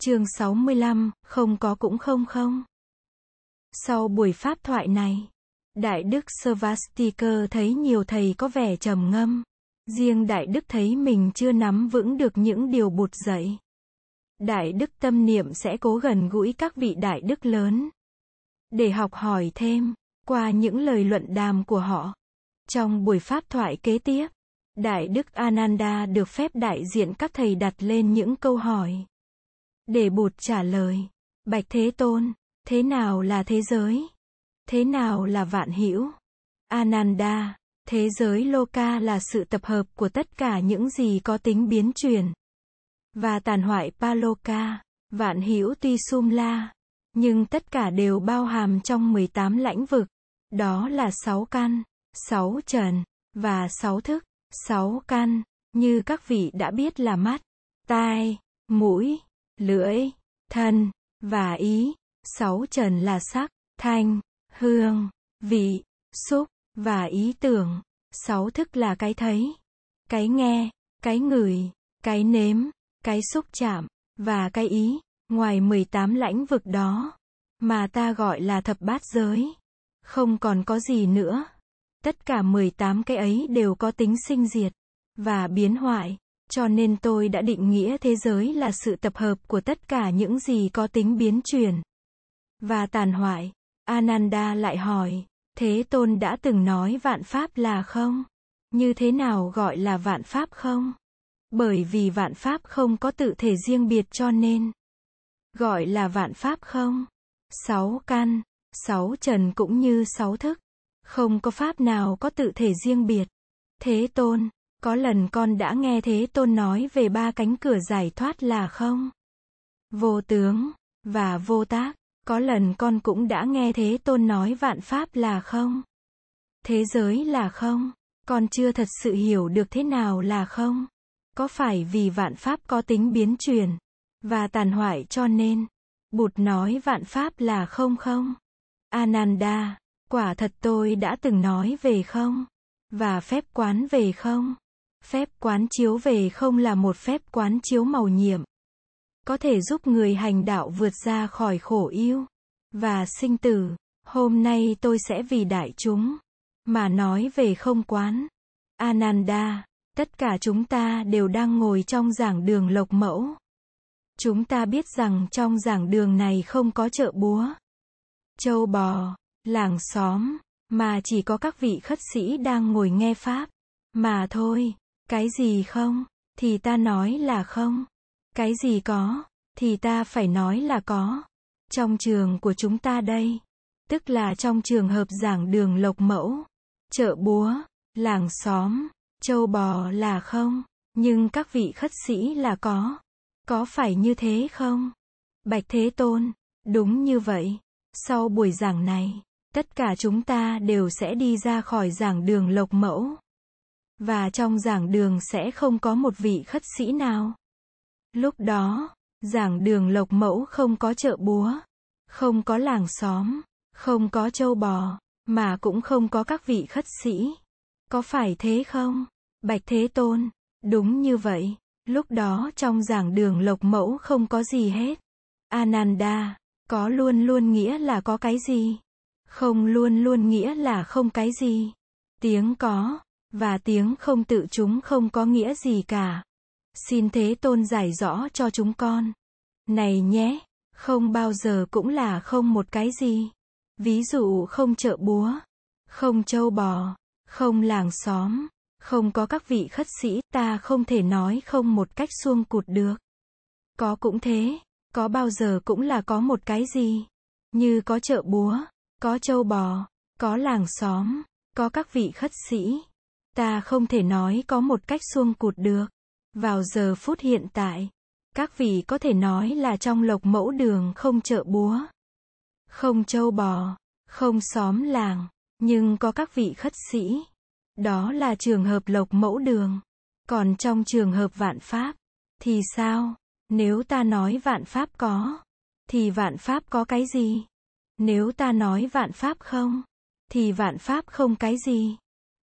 Chương 65, không có cũng không không. Sau buổi pháp thoại này, Đại Đức Svastiker thấy nhiều thầy có vẻ trầm ngâm. Riêng Đại Đức thấy mình chưa nắm vững được những điều Bụt dạy. Đại Đức tâm niệm sẽ cố gần gũi các vị Đại Đức lớn để học hỏi thêm qua những lời luận đàm của họ. Trong buổi pháp thoại kế tiếp, Đại Đức Ananda được phép đại diện các thầy đặt lên những câu hỏi để Bụt trả lời. Bạch Thế Tôn, thế nào là thế giới? Thế nào là vạn hữu? Ananda, thế giới Loka là sự tập hợp của tất cả những gì có tính biến chuyển và tàn hoại Paloka, vạn hữu tuy sum la, nhưng tất cả đều bao hàm trong 18 lãnh vực, đó là 6 căn, 6 trần, và 6 thức. 6 căn, như các vị đã biết là mắt, tai, mũi, lưỡi, thân, và ý. 6 trần là sắc, thanh, hương, vị, xúc, và ý tưởng. 6 thức là cái thấy, cái nghe, cái ngửi, cái nếm, cái xúc chạm, và cái ý. Ngoài 18 lãnh vực đó, mà ta gọi là thập bát giới, không còn có gì nữa. Tất cả 18 cái ấy đều có tính sinh diệt và biến hoại, cho nên tôi đã định nghĩa thế giới là sự tập hợp của tất cả những gì có tính biến chuyển và tàn hoại. Ananda lại hỏi, Thế Tôn đã từng nói vạn pháp là không? Như thế nào gọi là vạn pháp không? Bởi vì vạn pháp không có tự thể riêng biệt cho nên gọi là vạn pháp không. 6 căn, 6 trần cũng như 6 thức, không có pháp nào có tự thể riêng biệt. Thế Tôn, có lần con đã nghe Thế Tôn nói về 3 cánh cửa giải thoát là không, vô tướng, và vô tác. Có lần con cũng đã nghe Thế Tôn nói vạn pháp là không, thế giới là không. Con chưa thật sự hiểu được thế nào là không. Có phải vì vạn pháp có tính biến chuyển và tàn hoại cho nên Bụt nói vạn pháp là không không? Ananda, quả thật tôi đã từng nói về không, và phép quán về không. Phép quán chiếu về không là một phép quán chiếu màu nhiệm, có thể giúp người hành đạo vượt ra khỏi khổ yêu và sinh tử. Hôm nay tôi sẽ vì đại chúng mà nói về không quán. Ananda, tất cả chúng ta đều đang ngồi trong giảng đường Lộc Mẫu. Chúng ta biết rằng trong giảng đường này không có chợ búa, châu bò, làng xóm, mà chỉ có các vị khất sĩ đang ngồi nghe pháp mà thôi. Cái gì không, thì ta nói là không. Cái gì có, thì ta phải nói là có. Trong trường của chúng ta đây, tức là trong trường hợp giảng đường Lộc Mẫu, chợ búa, làng xóm, châu bò là không, nhưng các vị khất sĩ là có. Có phải như thế không? Bạch Thế Tôn, đúng như vậy. Sau buổi giảng này, tất cả chúng ta đều sẽ đi ra khỏi giảng đường Lộc Mẫu, và trong giảng đường sẽ không có một vị khất sĩ nào. Lúc đó, giảng đường Lộc Mẫu không có chợ búa, không có làng xóm, không có châu bò, mà cũng không có các vị khất sĩ. Có phải thế không? Bạch Thế Tôn, đúng như vậy. Lúc đó trong giảng đường Lộc Mẫu không có gì hết. Ananda, có luôn luôn nghĩa là có cái gì? Không luôn luôn nghĩa là không cái gì. Tiếng có và tiếng không tự chúng không có nghĩa gì cả. Xin Thế Tôn giải rõ cho chúng con. Này nhé, không bao giờ cũng là không một cái gì. Ví dụ không chợ búa, không châu bò, không làng xóm, không có các vị khất sĩ, ta không thể nói không một cách suông cụt được. Có cũng thế, có bao giờ cũng là có một cái gì. Như có chợ búa, có châu bò, có làng xóm, có các vị khất sĩ. Ta không thể nói có một cách suông cụt được. Vào giờ phút hiện tại, các vị có thể nói là trong Lộc Mẫu Đường không chợ búa, không châu bò, không xóm làng, nhưng có các vị khất sĩ. Đó là trường hợp Lộc Mẫu Đường. Còn trong trường hợp vạn pháp, thì sao? Nếu ta nói vạn pháp có, thì vạn pháp có cái gì? Nếu ta nói vạn pháp không, thì vạn pháp không cái gì?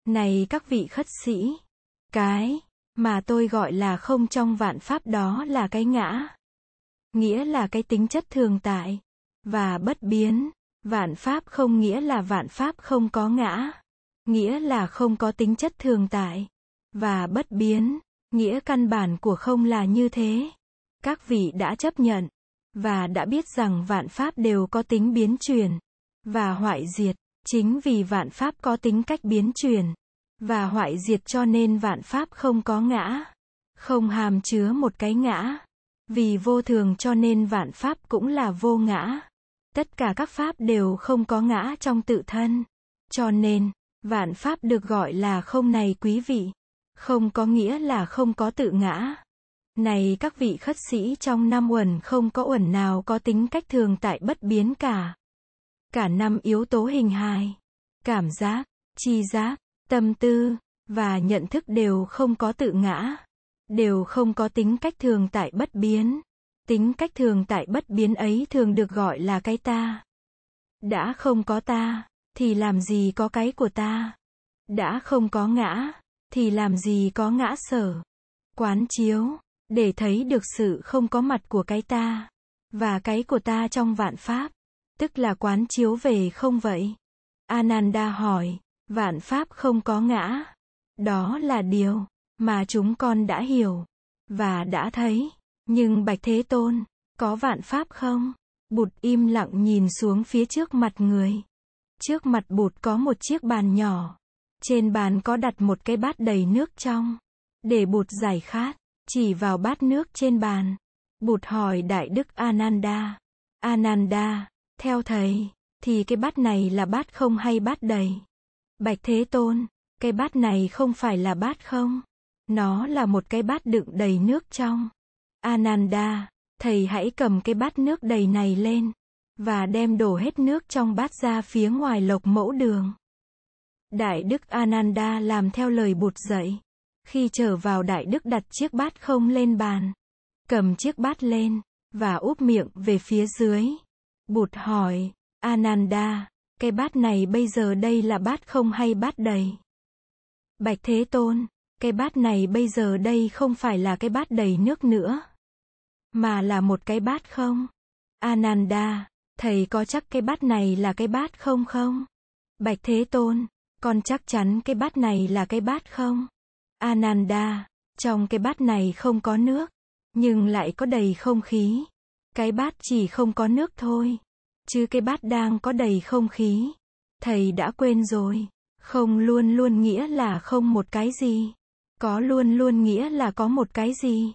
Này các vị khất sĩ, cái mà tôi gọi là không trong vạn pháp đó là cái ngã. nghĩa là cái tính chất thường tại và bất biến. Vạn pháp không nghĩa là vạn pháp không có ngã, nghĩa là không có tính chất thường tại và bất biến, nghĩa căn bản của không là như thế. Các vị đã chấp nhận và đã biết rằng vạn pháp đều có tính biến chuyển và hoại diệt. Chính vì vạn pháp có tính cách biến chuyển và hoại diệt cho nên vạn pháp không có ngã, không hàm chứa một cái ngã. Vì vô thường cho nên vạn pháp cũng là vô ngã. Tất cả các pháp đều không có ngã trong tự thân. Cho nên, vạn pháp được gọi là không này quý vị. Không có nghĩa là không có tự ngã. Này các vị khất sĩ, trong năm uẩn không có uẩn nào có tính cách thường tại bất biến cả. Cả năm yếu tố hình hài, cảm giác, tri giác, tâm tư và nhận thức đều không có tự ngã, đều không có tính cách thường tại bất biến. Tính cách thường tại bất biến ấy thường được gọi là cái ta. Đã không có ta, thì làm gì có cái của ta? Đã không có ngã, thì làm gì có ngã sở? Quán chiếu, để thấy được sự không có mặt của cái ta, và cái của ta trong vạn pháp, tức là quán chiếu về không vậy? Ananda hỏi, vạn pháp không có ngã, đó là điều mà chúng con đã hiểu, và đã thấy. Nhưng bạch Thế Tôn, có vạn pháp không? Bụt im lặng nhìn xuống phía trước mặt người. Trước mặt Bụt có một chiếc bàn nhỏ. Trên bàn có đặt một cái bát đầy nước trong, để Bụt giải khát. Chỉ vào bát nước trên bàn, Bụt hỏi Đại Đức Ananda. Ananda, theo thầy, thì cái bát này là bát không hay bát đầy? Bạch Thế Tôn, cái bát này không phải là bát không. Nó là một cái bát đựng đầy nước trong. Ananda, thầy hãy cầm cái bát nước đầy này lên, và đem đổ hết nước trong bát ra phía ngoài Lộc Mẫu Đường. Đại Đức Ananda làm theo lời Bụt dạy. Khi trở vào, Đại Đức đặt chiếc bát không lên bàn, cầm chiếc bát lên, và úp miệng về phía dưới. Bụt hỏi, Ananda, cái bát này bây giờ đây là bát không hay bát đầy? Bạch Thế Tôn, cái bát này bây giờ đây không phải là cái bát đầy nước nữa, mà là một cái bát không. Ananda, thầy có chắc cái bát này là cái bát không không? Bạch Thế Tôn, con chắc chắn cái bát này là cái bát không. Ananda, trong cái bát này không có nước, nhưng lại có đầy không khí. Cái bát chỉ không có nước thôi, chứ cái bát đang có đầy không khí. Thầy đã quên rồi, không luôn luôn nghĩa là không một cái gì. Có luôn luôn nghĩa là có một cái gì.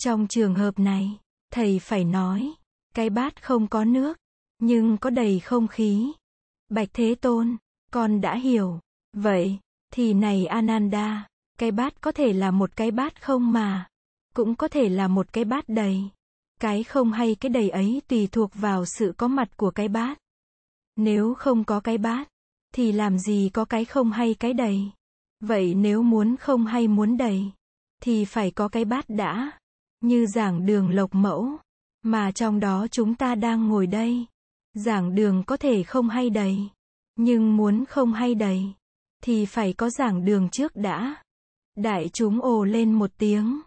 Trong trường hợp này, thầy phải nói, cái bát không có nước, nhưng có đầy không khí. Bạch Thế Tôn, con đã hiểu. Vậy, thì này Ananda, cái bát có thể là một cái bát không mà, cũng có thể là một cái bát đầy. Cái không hay cái đầy ấy tùy thuộc vào sự có mặt của cái bát. Nếu không có cái bát, thì làm gì có cái không hay cái đầy? Vậy nếu muốn không hay muốn đầy, thì phải có cái bát đã. Như giảng đường Lộc Mẫu, mà trong đó chúng ta đang ngồi đây, giảng đường có thể không hay đầy, nhưng muốn không hay đầy, thì phải có giảng đường trước đã. Đại chúng ồ lên một tiếng.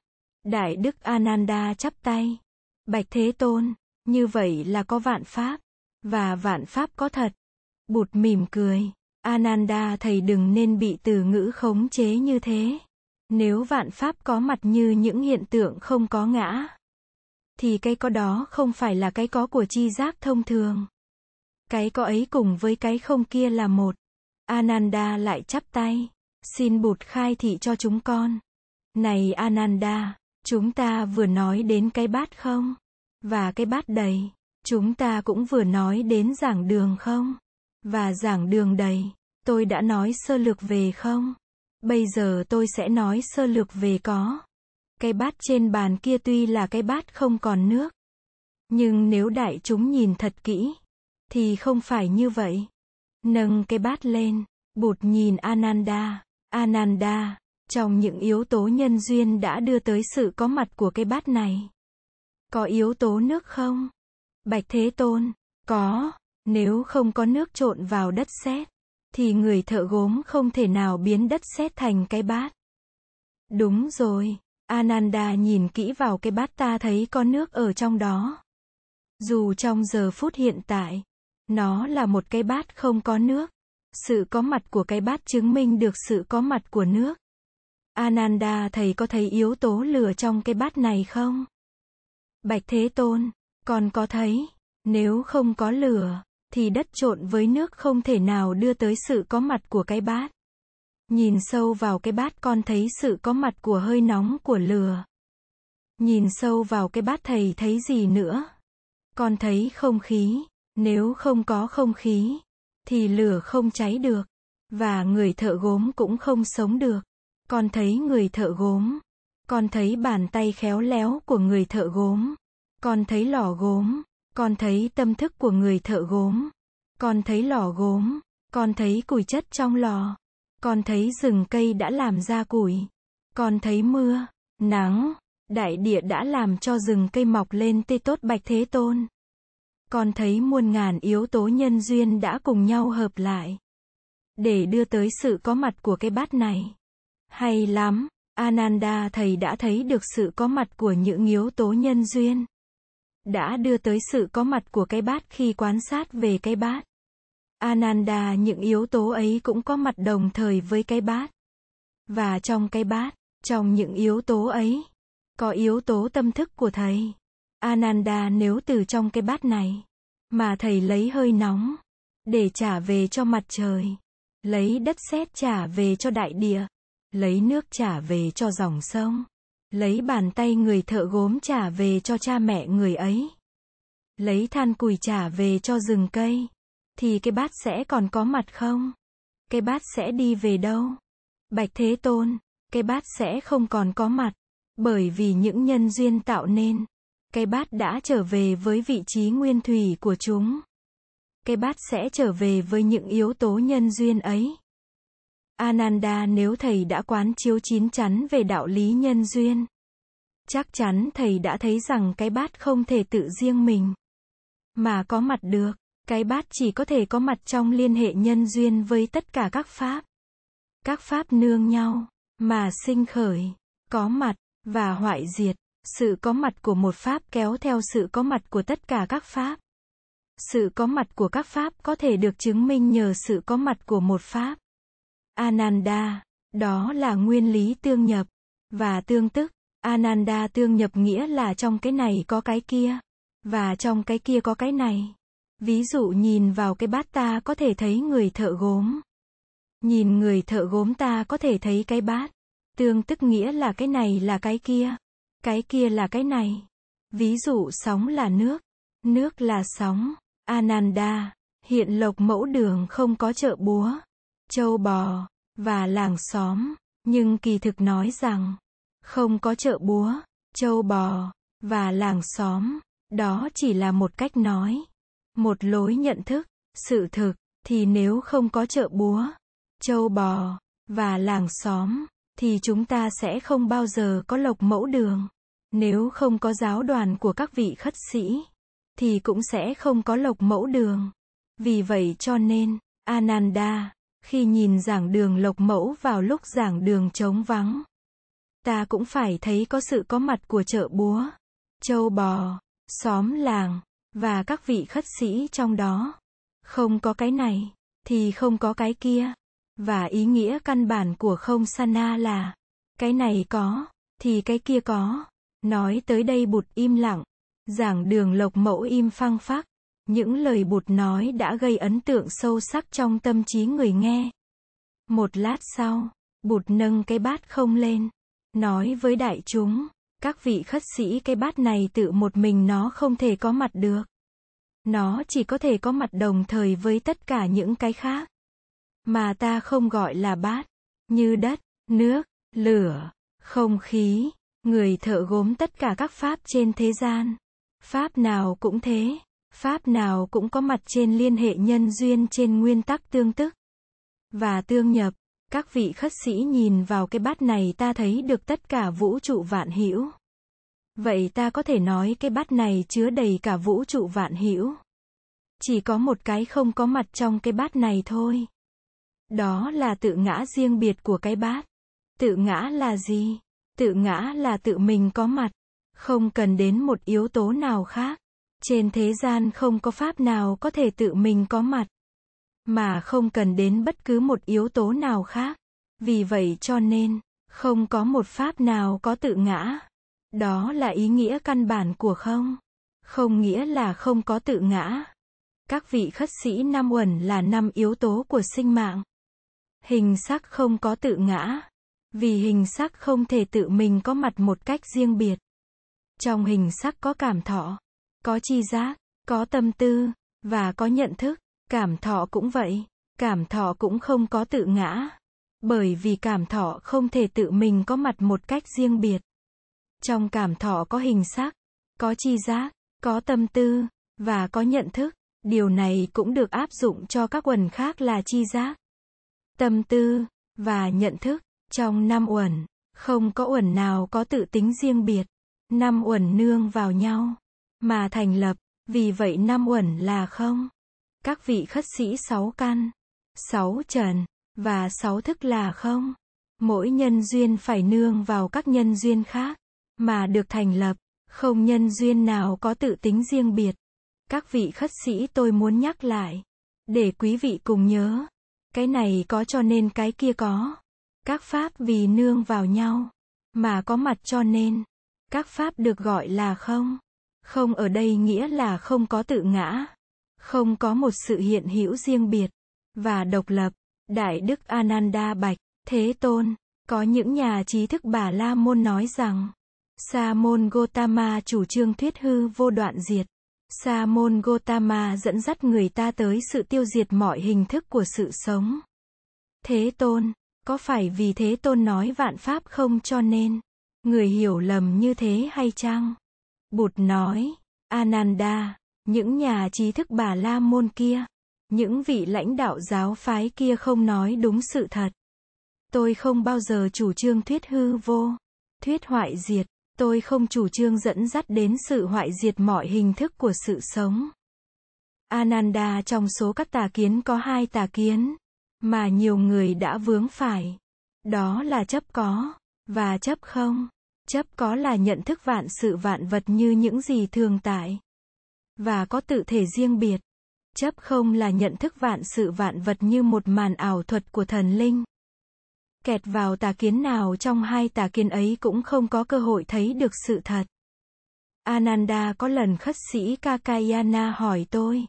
Đại Đức Ananda chắp tay. Bạch Thế Tôn, như vậy là có vạn pháp, và vạn pháp có thật. Bụt mỉm cười, Ananda thầy đừng nên bị từ ngữ khống chế như thế. Nếu vạn pháp có mặt như những hiện tượng không có ngã, thì cái có đó không phải là cái có của tri giác thông thường. Cái có ấy cùng với cái không kia là một. Ananda lại chắp tay, xin Bụt khai thị cho chúng con. Này Ananda, chúng ta vừa nói đến cái bát không, và cái bát đầy. Chúng ta cũng vừa nói đến giảng đường không, và giảng đường đầy. Tôi đã nói sơ lược về không, bây giờ tôi sẽ nói sơ lược về có. Cái bát trên bàn kia tuy là cái bát không còn nước, nhưng nếu đại chúng nhìn thật kỹ, thì không phải như vậy. Nâng cái bát lên, Bụt nhìn Ananda. Ananda, trong những yếu tố nhân duyên đã đưa tới sự có mặt của cái bát này, có yếu tố nước không? Bạch Thế Tôn, có. Nếu không có nước trộn vào đất sét, thì người thợ gốm không thể nào biến đất sét thành cái bát. Đúng rồi, Ananda nhìn kỹ vào cái bát, ta thấy có nước ở trong đó. Dù trong giờ phút hiện tại, nó là một cái bát không có nước. Sự có mặt của cái bát chứng minh được sự có mặt của nước. Ananda thầy có thấy yếu tố lửa trong cái bát này không? Bạch Thế Tôn, con có thấy. Nếu không có lửa, thì đất trộn với nước không thể nào đưa tới sự có mặt của cái bát. Nhìn sâu vào cái bát con thấy sự có mặt của hơi nóng của lửa. Nhìn sâu vào cái bát thầy thấy gì nữa? Con thấy không khí. Nếu không có không khí, thì lửa không cháy được. Và người thợ gốm cũng không sống được. Con thấy người thợ gốm. Con thấy bàn tay khéo léo của người thợ gốm. Con thấy lò gốm. Con thấy tâm thức của người thợ gốm. Con thấy lò gốm. Con thấy củi chất trong lò. Con thấy rừng cây đã làm ra củi. Con thấy mưa, nắng, đại địa đã làm cho rừng cây mọc lên tươi tốt. Bạch Thế Tôn, con thấy muôn ngàn yếu tố nhân duyên đã cùng nhau hợp lại để đưa tới sự có mặt của cái bát này. Hay lắm, Ananda thầy đã thấy được sự có mặt của những yếu tố nhân duyên đã đưa tới sự có mặt của cái bát khi quan sát về cái bát. Ananda, những yếu tố ấy cũng có mặt đồng thời với cái bát. Và trong cái bát, trong những yếu tố ấy, có yếu tố tâm thức của thầy. Ananda, nếu từ trong cái bát này, mà thầy lấy hơi nóng, để trả về cho mặt trời, lấy đất sét trả về cho đại địa, lấy nước trả về cho dòng sông, lấy bàn tay người thợ gốm trả về cho cha mẹ người ấy, lấy than củi trả về cho rừng cây, thì cái bát sẽ còn có mặt không? Cái bát sẽ đi về đâu? Bạch Thế Tôn, cái bát sẽ không còn có mặt, bởi vì những nhân duyên tạo nên, cái bát đã trở về với vị trí nguyên thủy của chúng. Cái bát sẽ trở về với những yếu tố nhân duyên ấy. Ananda, nếu thầy đã quán chiếu chín chắn về đạo lý nhân duyên, chắc chắn thầy đã thấy rằng cái bát không thể tự riêng mình mà có mặt được. Cái bát chỉ có thể có mặt trong liên hệ nhân duyên với tất cả các pháp. Các pháp nương nhau, mà sinh khởi, có mặt, và hoại diệt. Sự có mặt của một pháp kéo theo sự có mặt của tất cả các pháp. Sự có mặt của các pháp có thể được chứng minh nhờ sự có mặt của một pháp. Ananda, đó là nguyên lý tương nhập, và tương tức. Ananda, tương nhập nghĩa là trong cái này có cái kia, và trong cái kia có cái này. Ví dụ nhìn vào cái bát ta có thể thấy người thợ gốm. Nhìn người thợ gốm ta có thể thấy cái bát. Tương tức nghĩa là cái này là cái kia. Cái kia là cái này. Ví dụ sóng là nước. Nước là sóng. Ananda, hiện Lộc Mẫu Đường không có chợ búa, châu bò, và làng xóm. Nhưng kỳ thực nói rằng, không có chợ búa, châu bò, và làng xóm. Đó chỉ là một cách nói. Một lối nhận thức, sự thực, thì nếu không có chợ búa, châu bò, và làng xóm, thì chúng ta sẽ không bao giờ có Lộc Mẫu Đường. Nếu không có giáo đoàn của các vị khất sĩ, thì cũng sẽ không có Lộc Mẫu Đường. Vì vậy cho nên, Ananda, khi nhìn giảng đường Lộc Mẫu vào lúc giảng đường trống vắng, ta cũng phải thấy có sự có mặt của chợ búa, châu bò, xóm làng, và các vị khất sĩ trong đó. Không có cái này, thì không có cái kia. Và ý nghĩa căn bản của không sana là, cái này có, thì cái kia có. Nói tới đây Bụt im lặng. Giảng đường Lộc Mẫu im phăng phắc. Những lời Bụt nói đã gây ấn tượng sâu sắc trong tâm trí người nghe. Một lát sau, Bụt nâng cái bát không lên, nói với đại chúng. Các vị khất sĩ, cái bát này tự một mình nó không thể có mặt được. Nó chỉ có thể có mặt đồng thời với tất cả những cái khác, mà ta không gọi là bát, như đất, nước, lửa, không khí, người thợ gốm, tất cả các pháp trên thế gian. Pháp nào cũng thế, pháp nào cũng có mặt trên liên hệ nhân duyên trên nguyên tắc tương tức và tương nhập. Các vị khất sĩ, nhìn vào cái bát này ta thấy được tất cả vũ trụ vạn hữu. Vậy ta có thể nói cái bát này chứa đầy cả vũ trụ vạn hữu. Chỉ có một cái không có mặt trong cái bát này thôi. Đó là tự ngã riêng biệt của cái bát. Tự ngã là gì? Tự ngã là tự mình có mặt, không cần đến một yếu tố nào khác. Trên thế gian không có pháp nào có thể tự mình có mặt, mà không cần đến bất cứ một yếu tố nào khác. Vì vậy cho nên, không có một pháp nào có tự ngã. Đó là ý nghĩa căn bản của không. Không nghĩa là không có tự ngã. Các vị khất sĩ năm uẩn là năm yếu tố của sinh mạng. Hình sắc không có tự ngã. Vì hình sắc không thể tự mình có mặt một cách riêng biệt. Trong hình sắc có cảm thọ, có tri giác, có tâm tư, và có nhận thức. Cảm thọ cũng vậy. Cảm thọ cũng không có tự ngã. Bởi vì cảm thọ không thể tự mình có mặt một cách riêng biệt. Trong cảm thọ có hình sắc, có tri giác, có tâm tư, và có nhận thức. Điều này cũng được áp dụng cho các uẩn khác là tri giác, tâm tư, và nhận thức. Trong năm uẩn, không có uẩn nào có tự tính riêng biệt. Năm uẩn nương vào nhau mà thành lập, vì vậy năm uẩn là không. Các vị khất sĩ 6 căn, 6 trần, và 6 thức là không. Mỗi nhân duyên phải nương vào các nhân duyên khác mà được thành lập, không nhân duyên nào có tự tính riêng biệt. Các vị khất sĩ, tôi muốn nhắc lại, để quý vị cùng nhớ, cái này có cho nên cái kia có. Các pháp vì nương vào nhau mà có mặt cho nên, các pháp được gọi là không. Không ở đây nghĩa là không có tự ngã, không có một sự hiện hữu riêng biệt, và độc lập. Đại đức Ananda bạch, Thế Tôn, có những nhà trí thức Bà La Môn nói rằng, Sa môn Gotama chủ trương thuyết hư vô đoạn diệt. Sa môn Gotama dẫn dắt người ta tới sự tiêu diệt mọi hình thức của sự sống. Thế Tôn, có phải vì Thế Tôn nói vạn pháp không cho nên, người hiểu lầm như thế hay chăng? Bụt nói, Ananda, những nhà trí thức Bà La Môn kia, những vị lãnh đạo giáo phái kia không nói đúng sự thật. Tôi không bao giờ chủ trương thuyết hư vô, thuyết hoại diệt. Tôi không chủ trương dẫn dắt đến sự hoại diệt mọi hình thức của sự sống. Ananda, trong số các tà kiến có hai tà kiến mà nhiều người đã vướng phải. Đó là chấp có và chấp không. Chấp có là nhận thức vạn sự vạn vật như những gì thường tại và có tự thể riêng biệt. Chấp không là nhận thức vạn sự vạn vật như một màn ảo thuật của thần linh. Kẹt vào tà kiến nào trong hai tà kiến ấy cũng không có cơ hội thấy được sự thật. Ananda, có lần khất sĩ Kacayana hỏi tôi,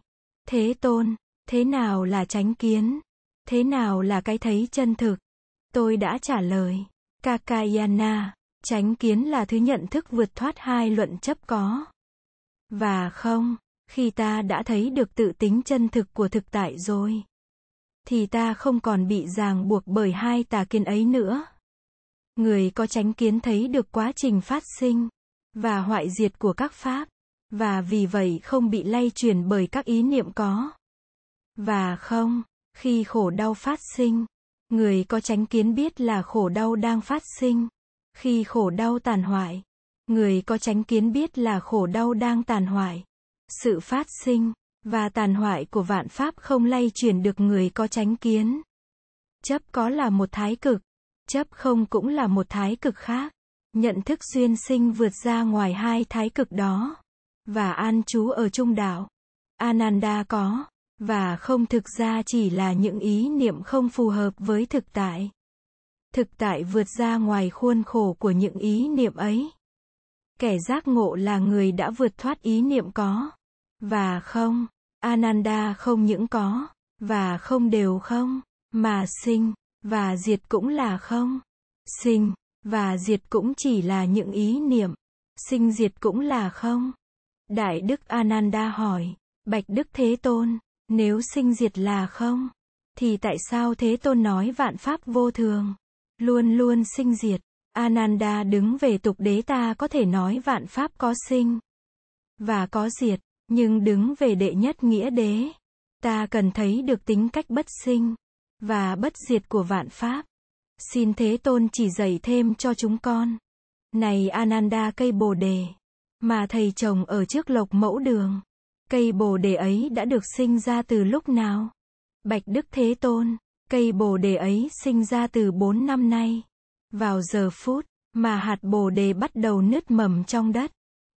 Thế Tôn, thế nào là chánh kiến? Thế nào là cái thấy chân thực? Tôi đã trả lời, Kacayana, chánh kiến là thứ nhận thức vượt thoát hai luận chấp có và không. Khi ta đã thấy được tự tính chân thực của thực tại rồi, thì ta không còn bị ràng buộc bởi hai tà kiến ấy nữa. Người có chánh kiến thấy được quá trình phát sinh và hoại diệt của các pháp, và vì vậy không bị lay chuyển bởi các ý niệm có và không. Khi khổ đau phát sinh, người có chánh kiến biết là khổ đau đang phát sinh. Khi khổ đau tàn hoại, người có chánh kiến biết là khổ đau đang tàn hoại. Sự phát sinh và tàn hoại của vạn pháp không lay chuyển được người có chánh kiến. Chấp có là một thái cực, chấp không cũng là một thái cực khác. Nhận thức duyên sinh vượt ra ngoài hai thái cực đó và an trú ở trung đạo. Ananda, có và không thực ra chỉ là những ý niệm không phù hợp với thực tại. Thực tại vượt ra ngoài khuôn khổ của những ý niệm ấy. Kẻ giác ngộ là người đã vượt thoát ý niệm có và không. Ananda, không những có và không đều không, mà sinh và diệt cũng là không. Sinh và diệt cũng chỉ là những ý niệm. Sinh diệt cũng là không. Đại đức Ananda hỏi, bạch đức Thế Tôn, nếu sinh diệt là không, thì tại sao Thế Tôn nói vạn pháp vô thường, luôn luôn sinh diệt? Ananda, đứng về tục đế ta có thể nói vạn pháp có sinh và có diệt, nhưng đứng về đệ nhất nghĩa đế, ta cần thấy được tính cách bất sinh và bất diệt của vạn pháp. Xin Thế Tôn chỉ dạy thêm cho chúng con. Này Ananda, cây bồ đề mà thầy trồng ở trước Lộc Mẫu Đường, cây bồ đề ấy đã được sinh ra từ lúc nào? Bạch đức Thế Tôn, cây bồ đề ấy sinh ra từ 4 năm nay, vào giờ phút mà hạt bồ đề bắt đầu nứt mầm trong đất.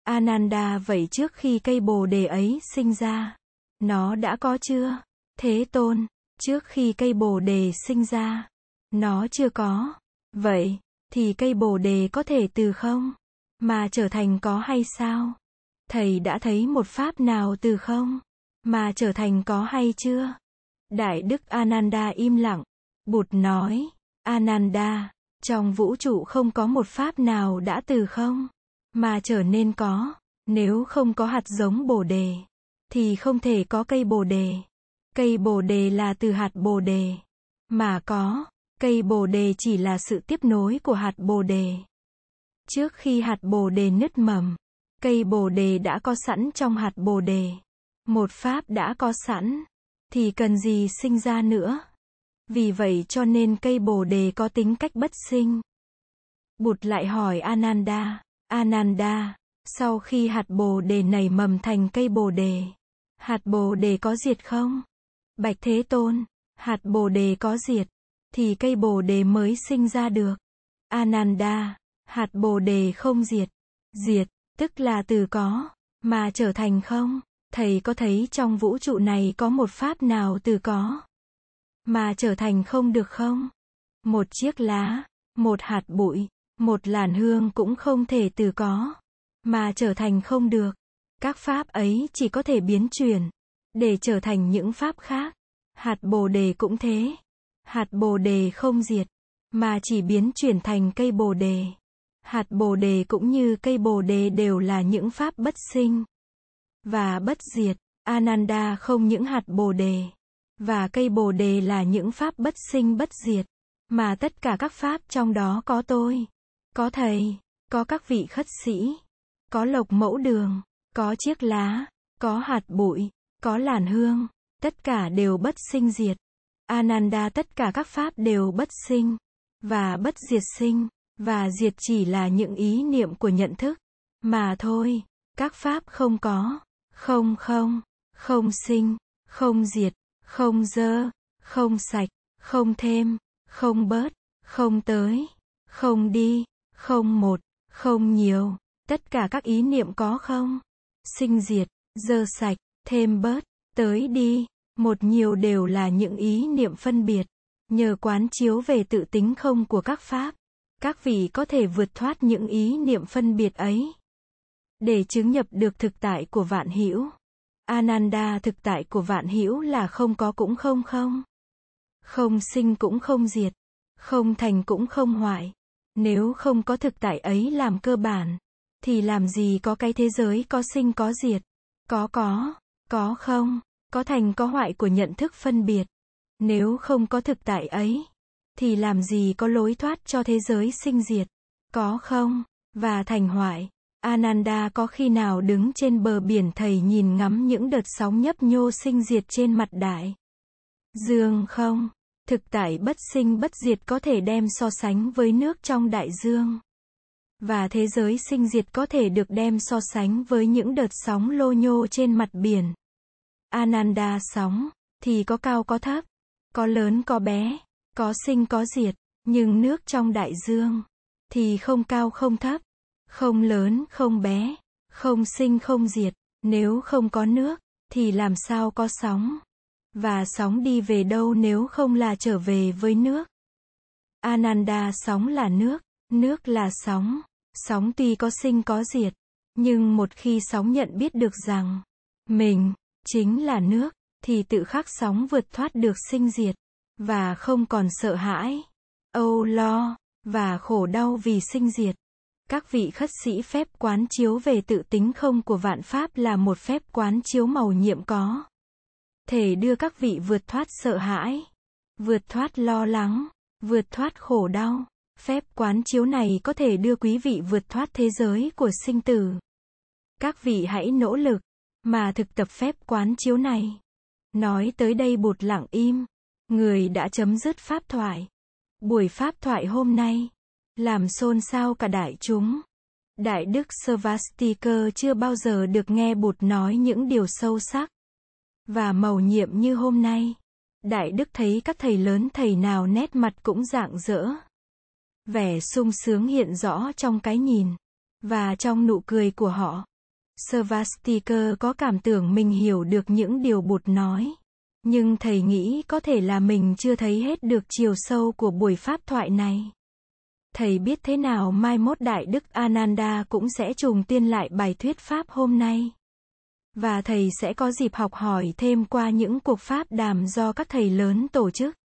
Ananda, vậy trước khi cây bồ đề ấy sinh ra, nó đã có chưa? Thế Tôn, trước khi cây bồ đề sinh ra, nó chưa có. Vậy, thì cây bồ đề có thể từ không mà trở thành có hay sao? Thầy đã thấy một pháp nào từ không mà trở thành có hay chưa? Đại đức Ananda im lặng. Bụt nói, Ananda, trong vũ trụ không có một pháp nào đã từ không mà trở nên có. Nếu không có hạt giống bồ đề, thì không thể có cây bồ đề. Cây bồ đề là từ hạt bồ đề mà có. Cây bồ đề chỉ là sự tiếp nối của hạt bồ đề. Trước khi hạt bồ đề nứt mầm, cây bồ đề đã có sẵn trong hạt bồ đề. Một pháp đã có sẵn, thì cần gì sinh ra nữa? Vì vậy cho nên cây bồ đề có tính cách bất sinh. Bụt lại hỏi Ananda, Ananda, sau khi hạt bồ đề nảy mầm thành cây bồ đề, hạt bồ đề có diệt không? Bạch Thế Tôn, hạt bồ đề có diệt, thì cây bồ đề mới sinh ra được. Ananda, hạt bồ đề không diệt. Diệt, tức là từ có mà trở thành không. Thầy có thấy trong vũ trụ này có một pháp nào từ có mà trở thành không được không? Một chiếc lá, một hạt bụi, một làn hương cũng không thể từ có mà trở thành không được. Các pháp ấy chỉ có thể biến chuyển để trở thành những pháp khác. Hạt bồ đề cũng thế. Hạt bồ đề không diệt, mà chỉ biến chuyển thành cây bồ đề. Hạt bồ đề cũng như cây bồ đề đều là những pháp bất sinh và bất diệt. Ananda, không những hạt bồ đề và cây bồ đề là những pháp bất sinh bất diệt, mà tất cả các pháp trong đó có tôi, có thầy, có các vị khất sĩ, có Lộc Mẫu Đường, có chiếc lá, có hạt bụi, có làn hương, tất cả đều bất sinh diệt. Ananda, tất cả các pháp đều bất sinh và bất diệt. Sinh và diệt chỉ là những ý niệm của nhận thức mà thôi. Các pháp không có, không không, không sinh, không diệt, không dơ, không sạch, không thêm, không bớt, không tới, không đi, không một, không nhiều. Tất cả các ý niệm có không, sinh diệt, dơ sạch, thêm bớt, tới đi, một nhiều đều là những ý niệm phân biệt. Nhờ quán chiếu về tự tính không của các pháp, các vị có thể vượt thoát những ý niệm phân biệt ấy, để chứng nhập được thực tại của vạn hữu. Ananda, thực tại của vạn hữu là không có cũng không không, không sinh cũng không diệt, không thành cũng không hoại. Nếu không có thực tại ấy làm cơ bản, thì làm gì có cái thế giới có sinh có diệt, có không, có thành có hoại của nhận thức phân biệt. Nếu không có thực tại ấy, thì làm gì có lối thoát cho thế giới sinh diệt, có không, và thành hoại. Ananda, có khi nào đứng trên bờ biển thầy nhìn ngắm những đợt sóng nhấp nhô sinh diệt trên mặt đại dương không? Thực tại bất sinh bất diệt có thể đem so sánh với nước trong đại dương, và thế giới sinh diệt có thể được đem so sánh với những đợt sóng lô nhô trên mặt biển. Ananda, sóng thì có cao có thấp, có lớn có bé, có sinh có diệt, nhưng nước trong đại dương thì không cao không thấp, không lớn không bé, không sinh không diệt. Nếu không có nước, thì làm sao có sóng? Và sóng đi về đâu nếu không là trở về với nước? Ananda, sóng là nước, nước là sóng. Sóng tuy có sinh có diệt, nhưng một khi sóng nhận biết được rằng mình chính là nước, thì tự khắc sóng vượt thoát được sinh diệt, và không còn sợ hãi, âu lo, và khổ đau vì sinh diệt. Các vị khất sĩ, phép quán chiếu về tự tính không của vạn pháp là một phép quán chiếu màu nhiệm có thể đưa các vị vượt thoát sợ hãi, vượt thoát lo lắng, vượt thoát khổ đau. Phép quán chiếu này có thể đưa quý vị vượt thoát thế giới của sinh tử. Các vị hãy nỗ lực mà thực tập phép quán chiếu này. Nói tới đây Bụt lặng im. Người đã chấm dứt pháp thoại. Buổi pháp thoại hôm nay làm xôn xao cả đại chúng. Đại đức Svastiker chưa bao giờ được nghe Bụt nói những điều sâu sắc và mầu nhiệm như hôm nay. Đại đức thấy các thầy lớn, thầy nào nét mặt cũng rạng rỡ. Vẻ sung sướng hiện rõ trong cái nhìn và trong nụ cười của họ. Svastiker có cảm tưởng mình hiểu được những điều Bụt nói, nhưng thầy nghĩ có thể là mình chưa thấy hết được chiều sâu của buổi pháp thoại này. Thầy biết thế nào mai mốt Đại Đức Ananda cũng sẽ trùng tiên lại bài thuyết pháp hôm nay. Và thầy sẽ có dịp học hỏi thêm qua những cuộc pháp đàm do các thầy lớn tổ chức.